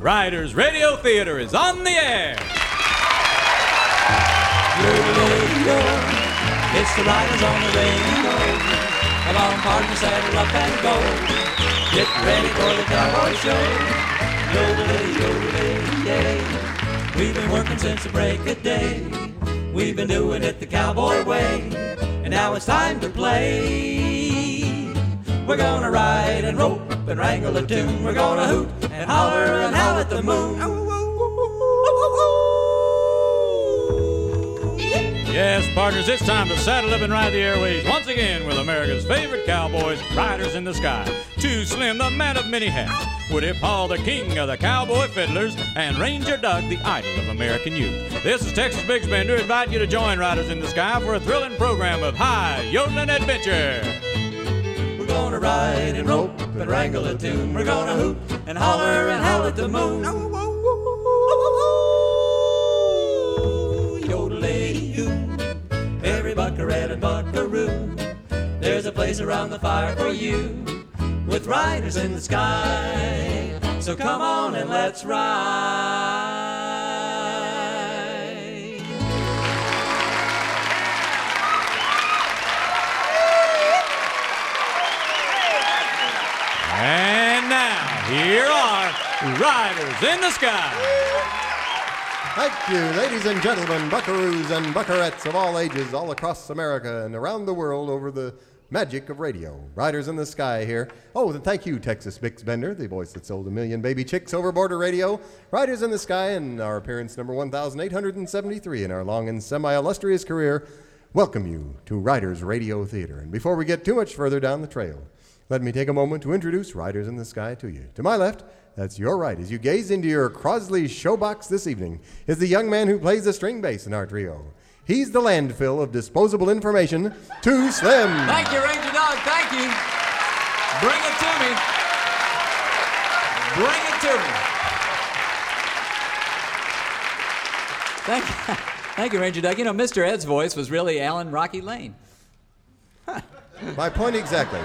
Riders Radio Theater is on the air. It's the Riders on the radio. Come on, partner, saddle up and go. Get ready for the cowboy show. Yodelay, yay. We've been working since the break of day. We've been doing it the cowboy way. And now it's time to play. We're gonna ride and rope and wrangle a tune. We're gonna hoot and howl at the moon. Yes, partners, it's time to saddle up and ride the airways once again with America's favorite cowboys, Riders in the Sky. Too Slim, the man of many hats, Woody Paul, the king of the cowboy fiddlers, and Ranger Doug, the idol of American youth. This is Texas Big Spender inviting you to join Riders in the Sky for a thrilling program of high yodeling adventure. We're gonna ride and rope and wrangle a tune. We're gonna hoot and holler and howl at the moon. Every buckaroo and buckaroo, there's a place around the fire for you with Riders in the Sky. So come on and let's ride. And now, here are Riders in the Sky. Thank you, ladies and gentlemen, buckaroos and buckarettes of all ages, all across America and around the world over the magic of radio. Riders in the Sky here. Oh, and thank you, Texas Mix Bender, the voice that sold a million baby chicks over border radio. Riders in the Sky and our appearance number 1,873 in our long and semi-illustrious career welcome you to Riders Radio Theater. And before we get too much further down the trail, let me take a moment to introduce Riders in the Sky to you. To my left, that's your right, as you gaze into your Crosley showbox this evening, is the young man who plays the string bass in our trio. He's the landfill of disposable information, Too Slim. Thank you, Ranger Doug. Thank you. Bring it to me. Bring it to me. Thank you, Ranger Doug. You know, Mr. Ed's voice was really Alan Rocky Lane. My point exactly.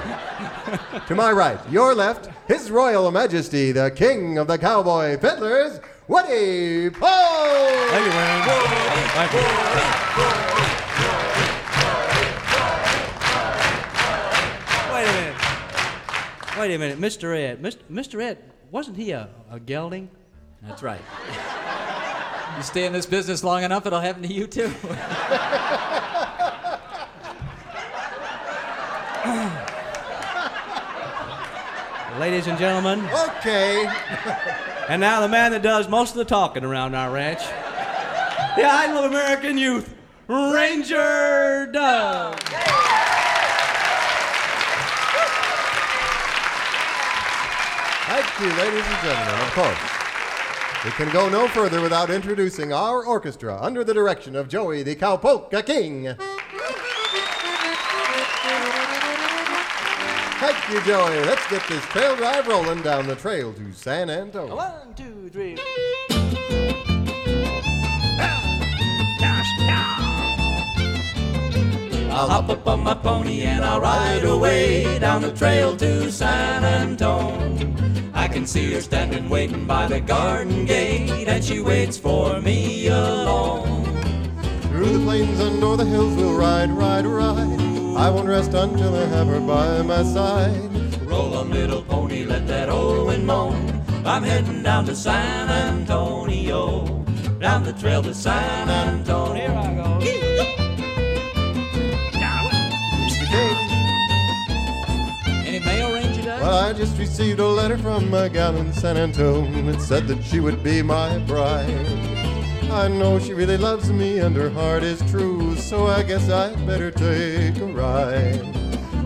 To my right, your left, His Royal Majesty, the King of the Cowboy Fiddlers, Woody Paul! Thank you, Wayne. Thank you. Wait a minute, Mr. Ed. Mr. Ed, wasn't he a gelding? That's right. You stay in this business long enough, it'll happen to you too. Ladies and gentlemen. Okay. And now the man that does most of the talking around our ranch, the idol of American youth, Ranger Doug. Thank you, ladies and gentlemen, of course. We can go no further without introducing our orchestra under the direction of Joey the Cowpoke King. Thank you, Joey. Let's get this trail drive rolling down the trail to San Antonio. 1, 2, 3. I'll hop up on my pony and I'll ride away down the trail to San Antone. I can see her standing waiting by the garden gate, and she waits for me alone. Through the plains and o'er the hills we'll ride, ride, ride. I won't rest until I have her by my side. Roll on, little pony, let that old wind moan. I'm heading down to San Antonio, down the trail to San Antonio. Here I go. Any mail, Ranger Doug? Well, I just received a letter from my gal in San Antonio. It said that she would be my bride. I know she really loves me and her heart is true, so I guess I'd better take a ride.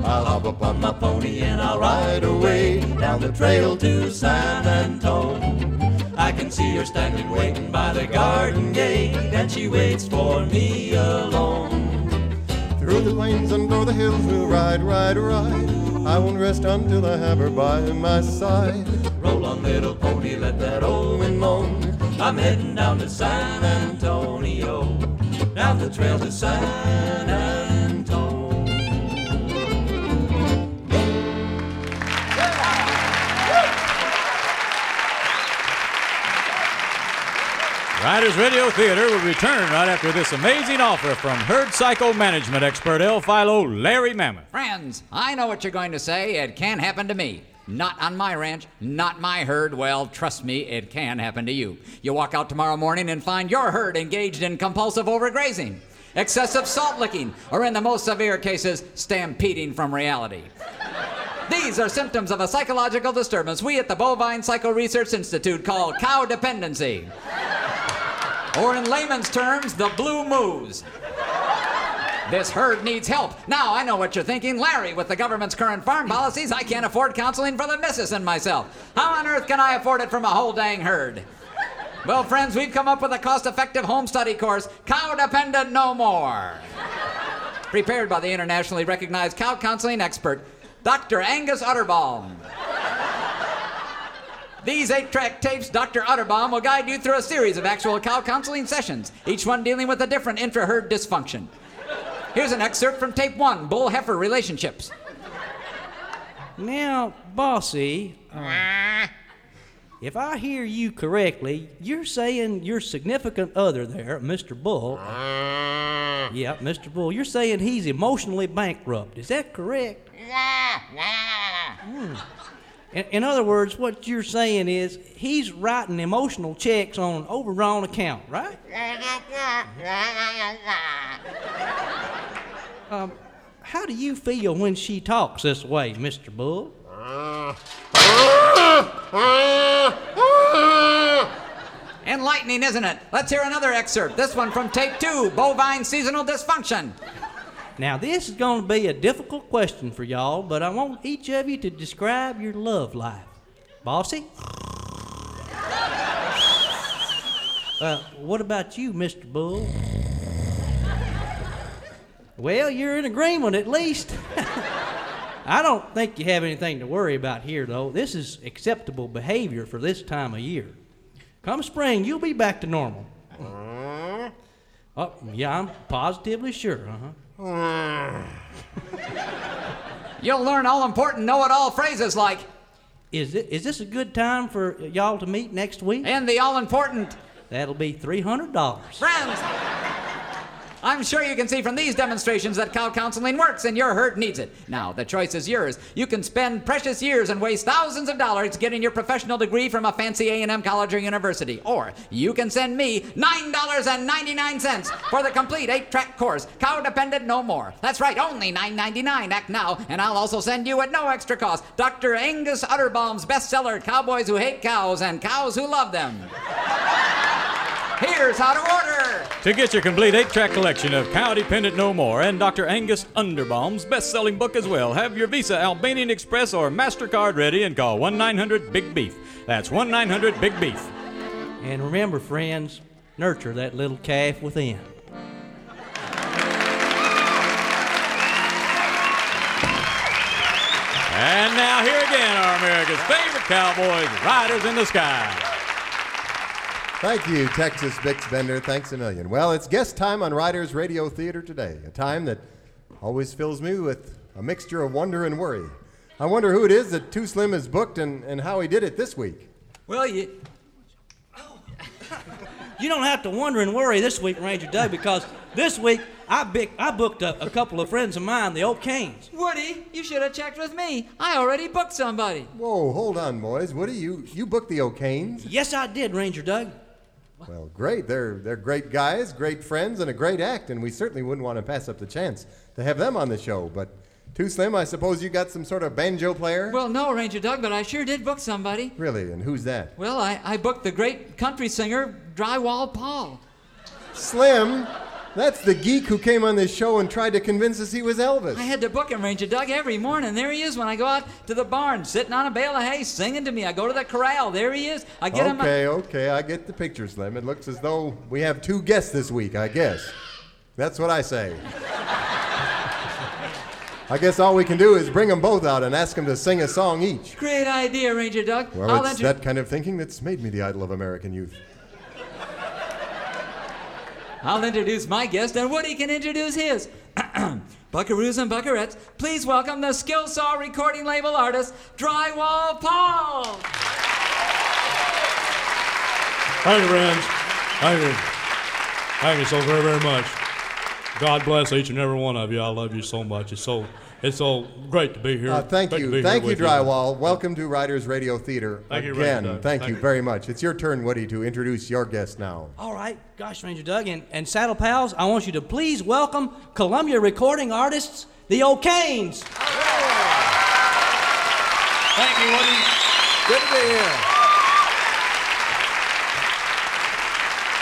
I'll hop up on my pony and I'll ride away down the trail to San Antone. I can see her standing waiting by the garden gate, and she waits for me alone. Through the plains and o'er the hills we'll ride, ride, ride. I won't rest until I have her by my side. Roll on, little pony, let that old wind moan. I'm heading down to San Antonio, down the trail to San Antonio. Riders Radio Theater will return right after this amazing offer from Herd Psycho Management Expert El Philo Larry Mamet. Friends, I know what you're going to say. It can happen to me. Not on my ranch, not my herd. Well, trust me, it can happen to you. You walk out tomorrow morning and find your herd engaged in compulsive overgrazing, excessive salt licking, or in the most severe cases, stampeding from reality. These are symptoms of a psychological disturbance we at the Bovine Psycho Research Institute call cow dependency. Or in layman's terms, the blue moose. This herd needs help. Now, I know what you're thinking. Larry, with the government's current farm policies, I can't afford counseling for the missus and myself. How on earth can I afford it from a whole dang herd? Well, friends, we've come up with a cost-effective home study course, Cow Dependent No More. Prepared by the internationally recognized cow counseling expert, Dr. Angus Utterbaum. These 8-track tapes, Dr. Utterbaum will guide you through a series of actual cow counseling sessions, each one dealing with a different intra-herd dysfunction. Here's an excerpt from Tape 1, Bull-Heifer Relationships. Now, Bossy, if I hear you correctly, you're saying your significant other there, Mr. Bull, yeah, Mr. Bull, you're saying he's emotionally bankrupt. Is that correct? In other words, what you're saying is he's writing emotional checks on an overdrawn account, right? How do you feel when she talks this way, Mr. Bull? Enlightening, isn't it? Let's hear another excerpt. This one from Tape 2, Bovine Seasonal Dysfunction. Now, this is going to be a difficult question for y'all, but I want each of you to describe your love life. Bossy? What about you, Mr. Bull? Well, you're in agreement, at least. I don't think you have anything to worry about here, though. This is acceptable behavior for this time of year. Come spring, you'll be back to normal. Oh, yeah, I'm positively sure, uh-huh. You'll learn all-important know-it-all phrases like, Is this a good time for y'all to meet next week? And the all-important, that'll be $300. Friends, I'm sure you can see from these demonstrations that cow counseling works and your herd needs it. Now, the choice is yours. You can spend precious years and waste thousands of dollars getting your professional degree from a fancy A&M college or university. Or you can send me $9.99 for the complete 8-track course, Cow Dependent No More. That's right, only $9.99. Act now, and I'll also send you at no extra cost Dr. Angus Utterbaum's bestseller, Cowboys Who Hate Cows and Cows Who Love Them. Here's how to order. To get your complete 8-track collection of Cow Dependent No More and Dr. Angus Utterbaum's best-selling book as well, have your Visa, Albanian Express, or MasterCard ready and call 1-900-BIG-BEEF. That's 1-900-BIG-BEEF. And remember, friends, nurture that little calf within. And now here again are America's favorite cowboys, Riders in the Sky. Thank you, Texas Big Spender. Thanks a million. Well, it's guest time on Riders Radio Theater today, a time that always fills me with a mixture of wonder and worry. I wonder who it is that Too Slim has booked and how he did it this week. Well, you don't have to wonder and worry this week, Ranger Doug, because this week I booked a couple of friends of mine, the O'Kanes. Woody, you should have checked with me. I already booked somebody. Whoa, hold on, boys. Woody, you booked the O'Kanes? Yes, I did, Ranger Doug. Well, great. They're great guys, great friends, and a great act, and we certainly wouldn't want to pass up the chance to have them on the show. But, Too Slim, I suppose you got some sort of banjo player? Well, no, Ranger Doug, but I sure did book somebody. Really? And who's that? Well, I booked the great country singer, Drywall Paul. Slim, that's the geek who came on this show and tried to convince us he was Elvis. I had to book him, Ranger Doug, every morning. There he is when I go out to the barn, sitting on a bale of hay, singing to me. I go to the corral. There he is. I get him. Okay, I get the picture, Slim. It looks as though we have two guests this week, I guess. That's what I say. I guess all we can do is bring them both out and ask them to sing a song each. Great idea, Ranger Doug. Well, it's that kind of thinking that's made me the idol of American youth. I'll introduce my guest, and Woody can introduce his. Buckaroos and buckarettes, please welcome the Skillsaw recording label artist, Drywall Paul. Hi, friends. Thank you. Thank you so very, very much. God bless each and every one of you. I love you so much. It's so great to be here. Thank you, Drywall. Welcome to Riders Radio Theater. Thank you very much. It's your turn, Woody, to introduce your guest now. All right. Gosh, Ranger Doug and Saddle Pals, I want you to please welcome Columbia recording artists, the O'Kanes. Thank you, Woody. Good to be here.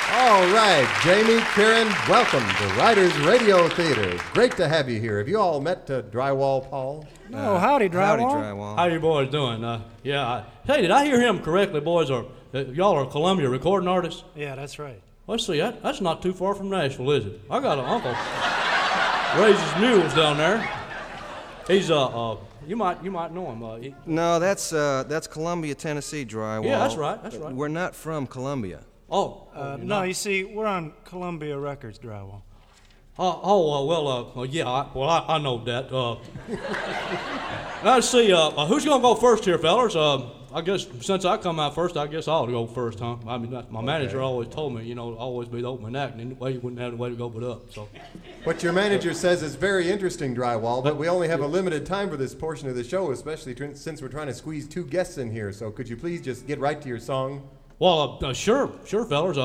All right, Jamie, Kieran, welcome to Riders Radio Theater. Great to have you here. Have you all met Drywall Paul? No, howdy, Drywall. Howdy, Drywall. How you boys doing? Hey, did I hear him correctly, boys? Y'all are Columbia recording artists? Yeah, that's right. Let's see, that's not too far from Nashville, is it? I got an uncle raises mules down there. He's You might know him. No, that's Columbia, Tennessee, Drywall. Yeah, that's right. That's right. We're not from Columbia. Oh. You see, we're on Columbia Records, Drywall. I know that. Let's see. Who's gonna go first here, fellas? I guess since I come out first, I guess I'll go first, huh? I mean, my manager always told me, always be the opening act, and you wouldn't have the way to go but up. So, what your manager says is very interesting, Drywall, but we only have a limited time for this portion of the show, especially since we're trying to squeeze two guests in here. So, could you please just get right to your song? Well, sure, fellas.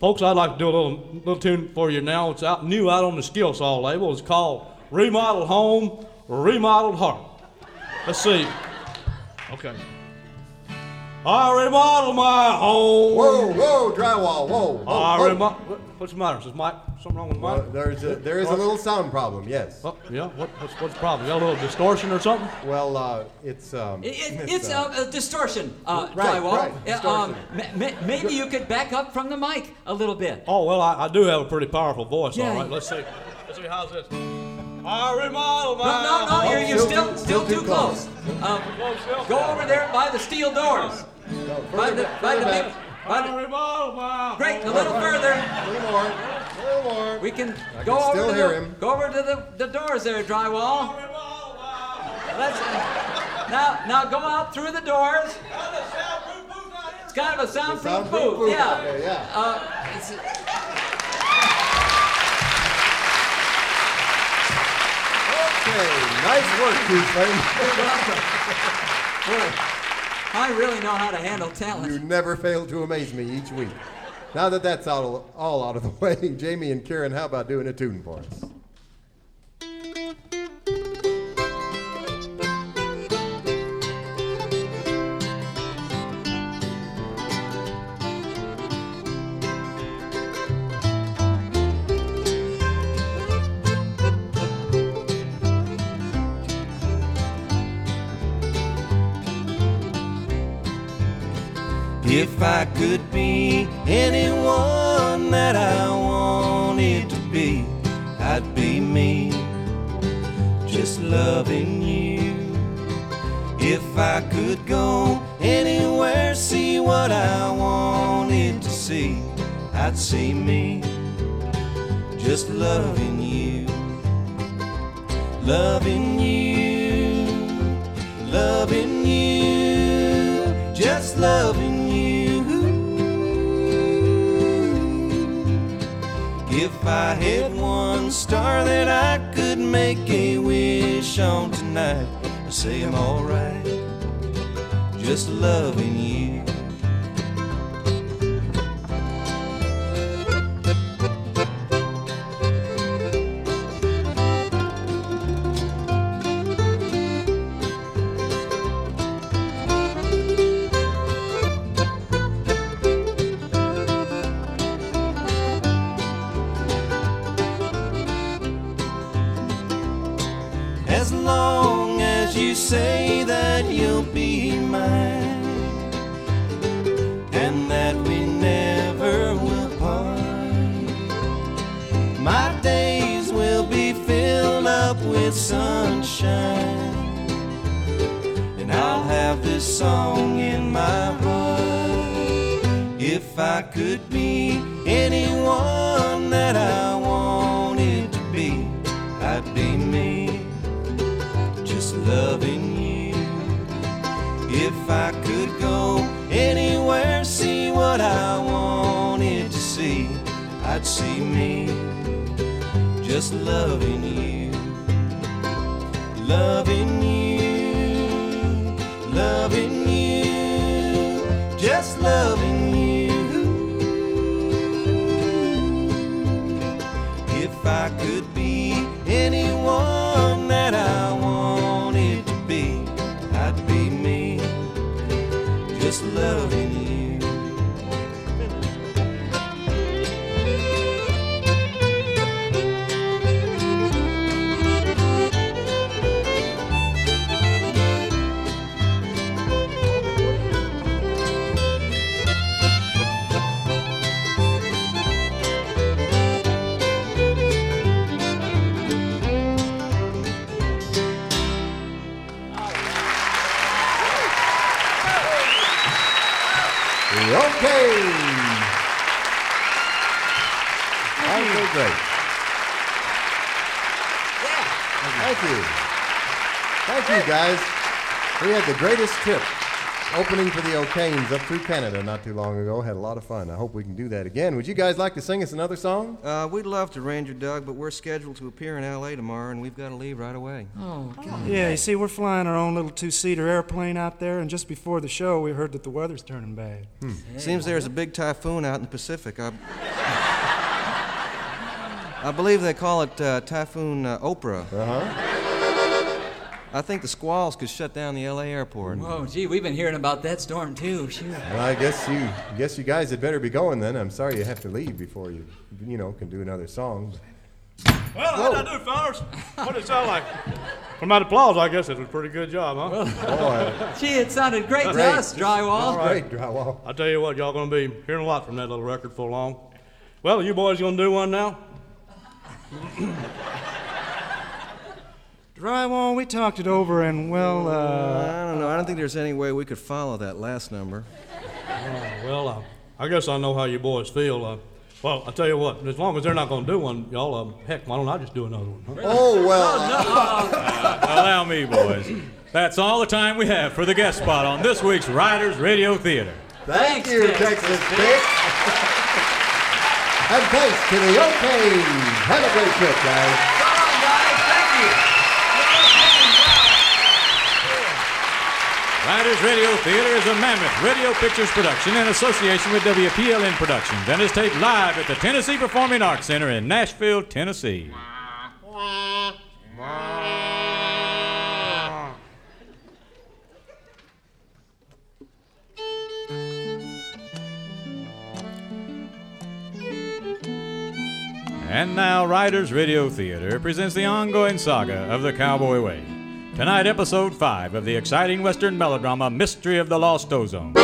Folks, I'd like to do a little tune for you now. It's new out on the Skillsaw label. It's called Remodeled Home, Remodeled Heart. Let's see. Okay. I remodeled my home. Whoa, Drywall, whoa. What's the matter? Is Mike something wrong with Mike? Well, there is a little sound problem, yes. Oh, yeah, what's the problem? You got a little distortion or something? Well, it's a distortion, Drywall. Right, distortion. Maybe you could back up from the mic a little bit. Oh, well, I do have a pretty powerful voice, all right. Let's see, how's this? I remodeled my home. No, you're still too close. Go over there by the steel doors. No, Great, a little further. A little more. We can go over to the doors there, Drywall. Now go out through the doors. It's kind of a soundproof booth. Yeah. Nice work, Keith. You're welcome. I really know how to handle talent. You never fail to amaze me each week. Now that that's all out of the way, Jamie and Karen, how about doing a tune for us? If I could be anyone that I wanted to be, I'd be me, just loving you. If I could go anywhere, see what I wanted to see, I'd see me, just loving you. Loving you, loving you, just loving you. If I had one star that I could make a wish on tonight, I'd say I'm alright, just loving you. I'd see me just loving you, loving you, loving you, just loving you. If I could be anyone that I wanted to be, I'd be me, just loving you. Great. Yeah. Thank you. Thank you, guys. We had the greatest trip opening for the O'Kanes up through Canada not too long ago. Had a lot of fun. I hope we can do that again. Would you guys like to sing us another song? We'd love to, Ranger Doug, but we're scheduled to appear in L.A. tomorrow, and we've got to leave right away. Oh, God. Yeah, you see, we're flying our own little two-seater airplane out there, and just before the show, we heard that the weather's turning bad. Yeah. Seems there's a big typhoon out in the Pacific. I believe they call it Typhoon Oprah. Uh-huh. I think the squalls could shut down the L.A. airport. Whoa, gee, we've been hearing about that storm, too. Shoot. Well, I guess you guys had better be going, then. I'm sorry you have to leave before you can do another song. Well, how'd I do, fellas? What did it sound like? From my applause, I guess it was a pretty good job, huh? Well, gee, it sounded great to us, Drywall. All right, Drywall. I'll tell you what, y'all going to be hearing a lot from that little record for long. Well, you boys going to do one now? Drywall, we talked it over, and well, I don't know. I don't think there's any way we could follow that last number. I guess I know how you boys feel. Well, I tell you what, as long as they're not going to do one, y'all, heck, why don't I just do another one? Huh? Oh, well. Oh, no. Allow me, boys. That's all the time we have for the guest spot on this week's Riders Radio Theater. Thank you, Texas Mix. And thanks to the O'Kanes. Have a great trip, guys. Come on, guys. Thank you. Riders Radio Theater is a Mammoth radio pictures production in association with WPLN Productions and is taped live at the Tennessee Performing Arts Center in Nashville, Tennessee. And now, Riders Radio Theater presents the ongoing saga of the Cowboy Wave. Tonight, Episode 5 of the exciting Western melodrama, Mystery of the Lost Ozone.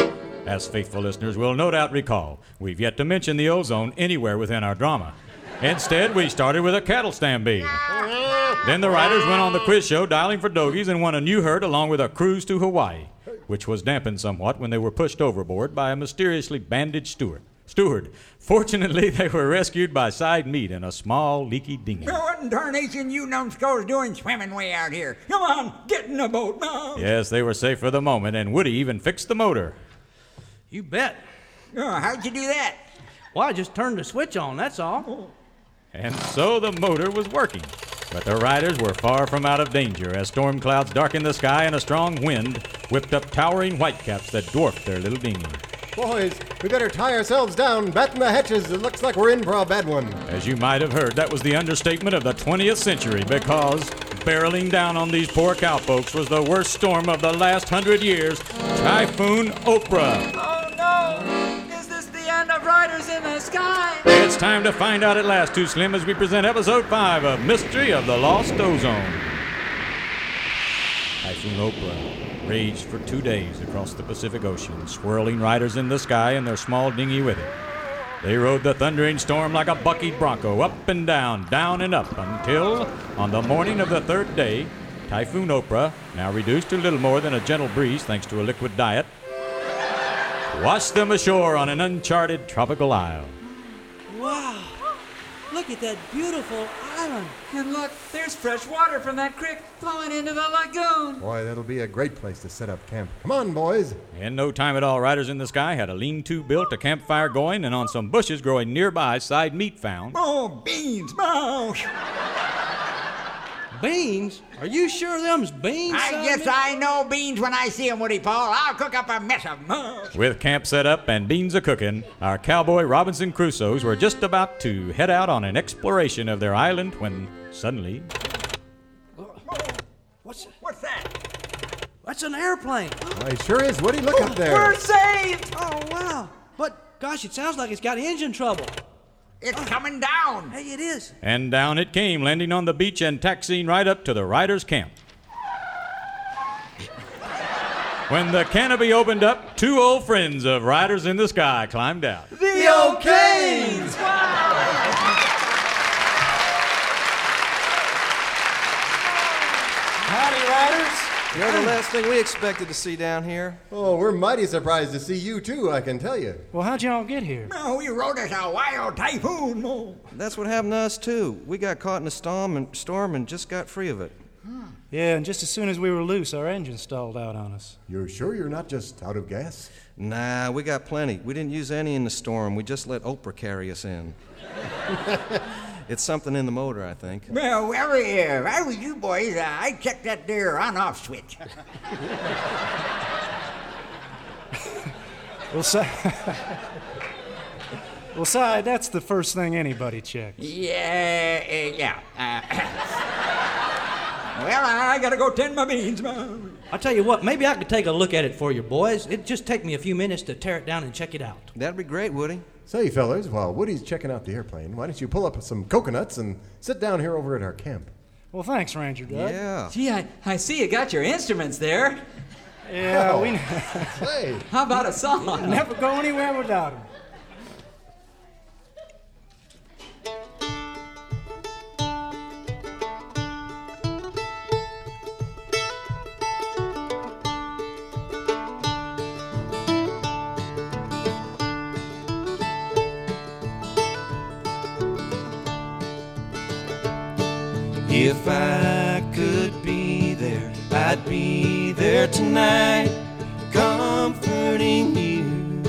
As faithful listeners will no doubt recall, we've yet to mention the ozone anywhere within our drama. Instead, we started with a cattle stampede. Then the riders went on the quiz show dialing for dogies and won a new herd along with a cruise to Hawaii, which was dampened somewhat when they were pushed overboard by a mysteriously bandaged steward. Fortunately, they were rescued by side meat in a small, leaky dinghy. What in tarnation you numbskulls doing swimming way out here? Come on, get in the boat, Mom. Yes, they were safe for the moment, and Woody even fixed the motor. You bet. Oh, how'd you do that? Well, I just turned the switch on, that's all. Oh. And so the motor was working. But the riders were far from out of danger as storm clouds darkened the sky and a strong wind whipped up towering whitecaps that dwarfed their little dinghy. Boys, we better tie ourselves down, batten the hatches. It looks like we're in for a bad one. As you might have heard, that was the understatement of the 20th century because barreling down on these poor cowpokes was the worst storm of the last 100 years, Typhoon Oprah. Oh, no! Is this the end of Riders in the Sky? It's time to find out at last, Too Slim, as we present Episode 5 of Mystery of the Lost Ozone. Typhoon Oprah raged for 2 days across the Pacific Ocean, swirling riders in the sky and their small dinghy with it. They rode the thundering storm like a buckied bronco, up and down, down and up, until, on the morning of the third day, Typhoon Oprah, now reduced to little more than a gentle breeze thanks to a liquid diet, washed them ashore on an uncharted tropical isle. Wow! Look at that beautiful island. And look, there's fresh water from that creek flowing into the lagoon. Boy, that'll be a great place to set up camp. Come on, boys. In no time at all, Riders in the Sky had a lean-to built, a campfire going, and on some bushes growing nearby, side meat found. Oh, beans. Oh. Beans? Are you sure them's beans? I know beans when I see them, Woody Paul. I'll cook up a mess of them. With camp set up and beans a-cooking, our cowboy Robinson Crusoes were just about to head out on an exploration of their island when suddenly... What's that? That's an airplane. Well, it sure is, Woody. Look up there. We're saved! Oh, wow. But, gosh, it sounds like it's got engine trouble. It's coming down. Hey, it is. And down it came, landing on the beach and taxiing right up to the riders' camp. When the canopy opened up, two old friends of Riders in the Sky climbed out. The O'Kanes! Wow! Howdy, Riders. You're the last thing we expected to see down here. Oh, we're mighty surprised to see you, too, I can tell you. Well, how'd y'all get here? No, we rode us a wild typhoon. Oh. That's what happened to us, too. We got caught in a storm and just got free of it. Huh. Yeah, and just as soon as we were loose, our engine stalled out on us. You're sure you're not just out of gas? Nah, we got plenty. We didn't use any in the storm. We just let Oprah carry us in. It's something in the motor, I think. Well, wherever I was you boys, I checked that there on-off switch. Well, Si, that's the first thing anybody checks. Well, I gotta go tend my beans, Mom. I'll tell you what, maybe I could take a look at it for you, boys. It'd just take me a few minutes to tear it down and check it out. That'd be great, Woody. Say, fellas, while Woody's checking out the airplane, why don't you pull up some coconuts and sit down here over at our camp? Well, thanks, Ranger Doug. Yeah. Gee, I see you got your instruments there. Yeah, we... Say. How about a song? Yeah. Never go anywhere without them. If I could be there, I'd be there tonight, comforting you.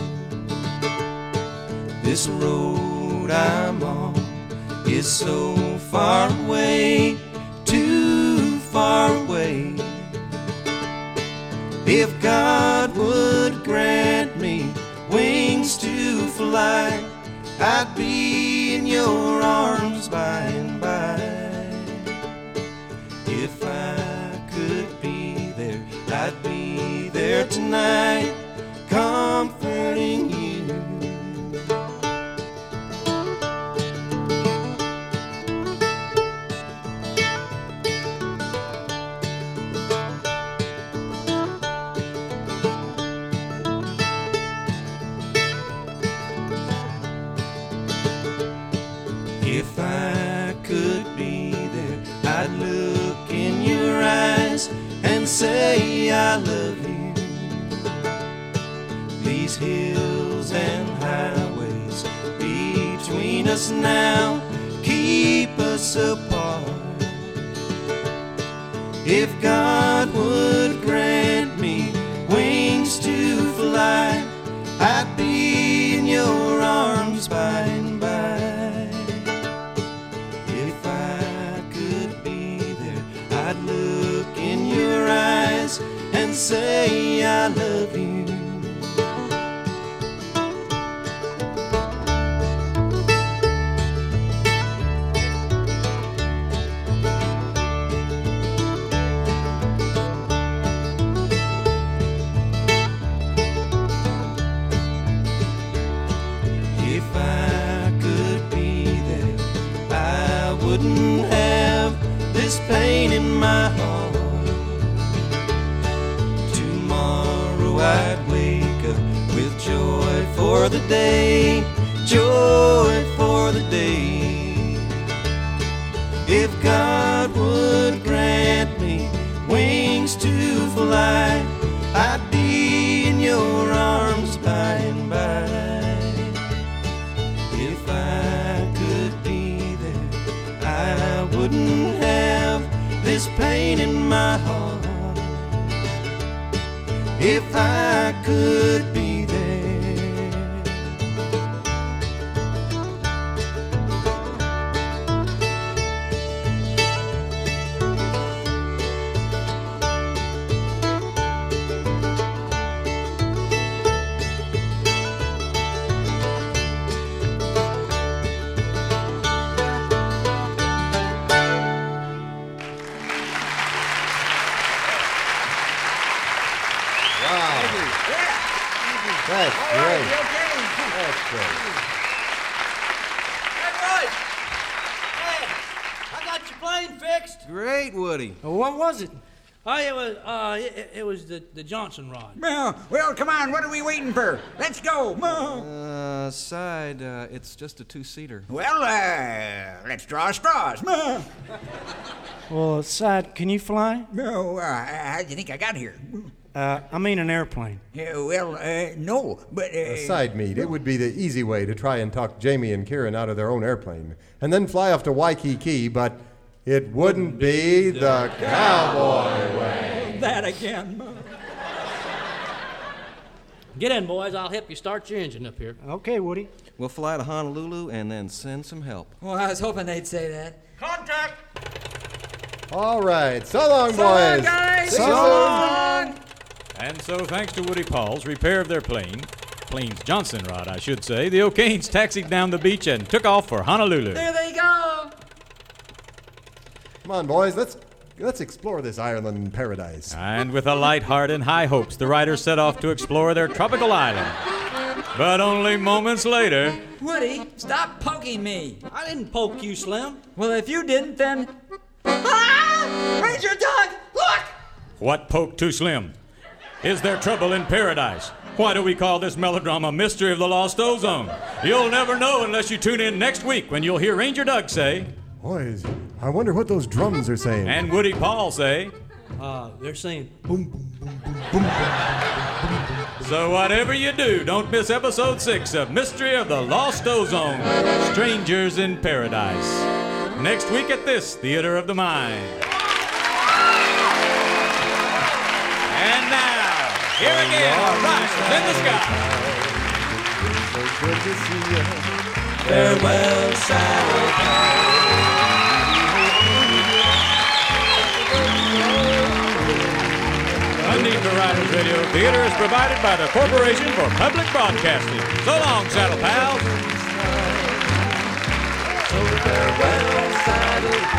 This road I'm on is so far away, too far away. If God would grant me wings to fly, I'd be in your arms by and by. If I could be there, I'd be there tonight, comforting you. If I could be there, I'd look and say I love you. These hills and highways between us now keep us apart. If God would grant me wings to fly, I'd be in your arms by and by. If I could be there, I'd look in your eyes and say I love you. If I could be there, I wouldn't have this pain in my heart. I'd wake up with joy for the day, joy for the day. If God would grant me wings to fly, I'd be in your arms by and by. If I could be this pain in my heart. If I could be there. That's all great. Right, okay. That's great. Hey, Roy. Hey, I got your plane fixed. Great, Woody. Well, what was it? Oh, it was the Johnson rod. Well, come on. What are we waiting for? Let's go. It's just a two-seater. Well, let's draw straws. Well, side, can you fly? No. How do you think I got here? I mean an airplane. No, but... side meet, it would be the easy way to try and talk Jamie and Kieran out of their own airplane, and then fly off to Waikiki, but it wouldn't be the cowboy way. That again. Get in, boys. I'll help you start your engine up here. Okay, Woody. We'll fly to Honolulu and then send some help. Well, I was hoping they'd say that. Contact! All right. So long, boys. So long, guys. So long. And so, thanks to Woody Paul's repair of their plane's Johnson rod, I should say, the O'Kanes taxied down the beach and took off for Honolulu. There they go. Come on, boys, let's explore this Ireland paradise. And with a light heart and high hopes, the riders set off to explore their tropical island. But only moments later... Woody, stop poking me. I didn't poke you, Slim. Well, if you didn't, then... Ah! Ranger Doug, look! What poked Too Slim? Is there trouble in paradise? Why do we call this melodrama Mystery of the Lost Ozone? You'll never know unless you tune in next week when you'll hear Ranger Doug say... Boys, I wonder what those drums are saying. And Woody Paul say... they're saying... Boom, boom, boom, boom, boom, boom. So whatever you do, don't miss episode 6 of Mystery of the Lost Ozone, Strangers in Paradise. Next week at this Theater of the Mind. And now... Here again, Riders in the Sky. So good to see you. Farewell, Saturday. Funding for Riders Radio Theater is provided by the Corporation for Public Broadcasting. So long, Saddle Pals. So farewell, Saturday.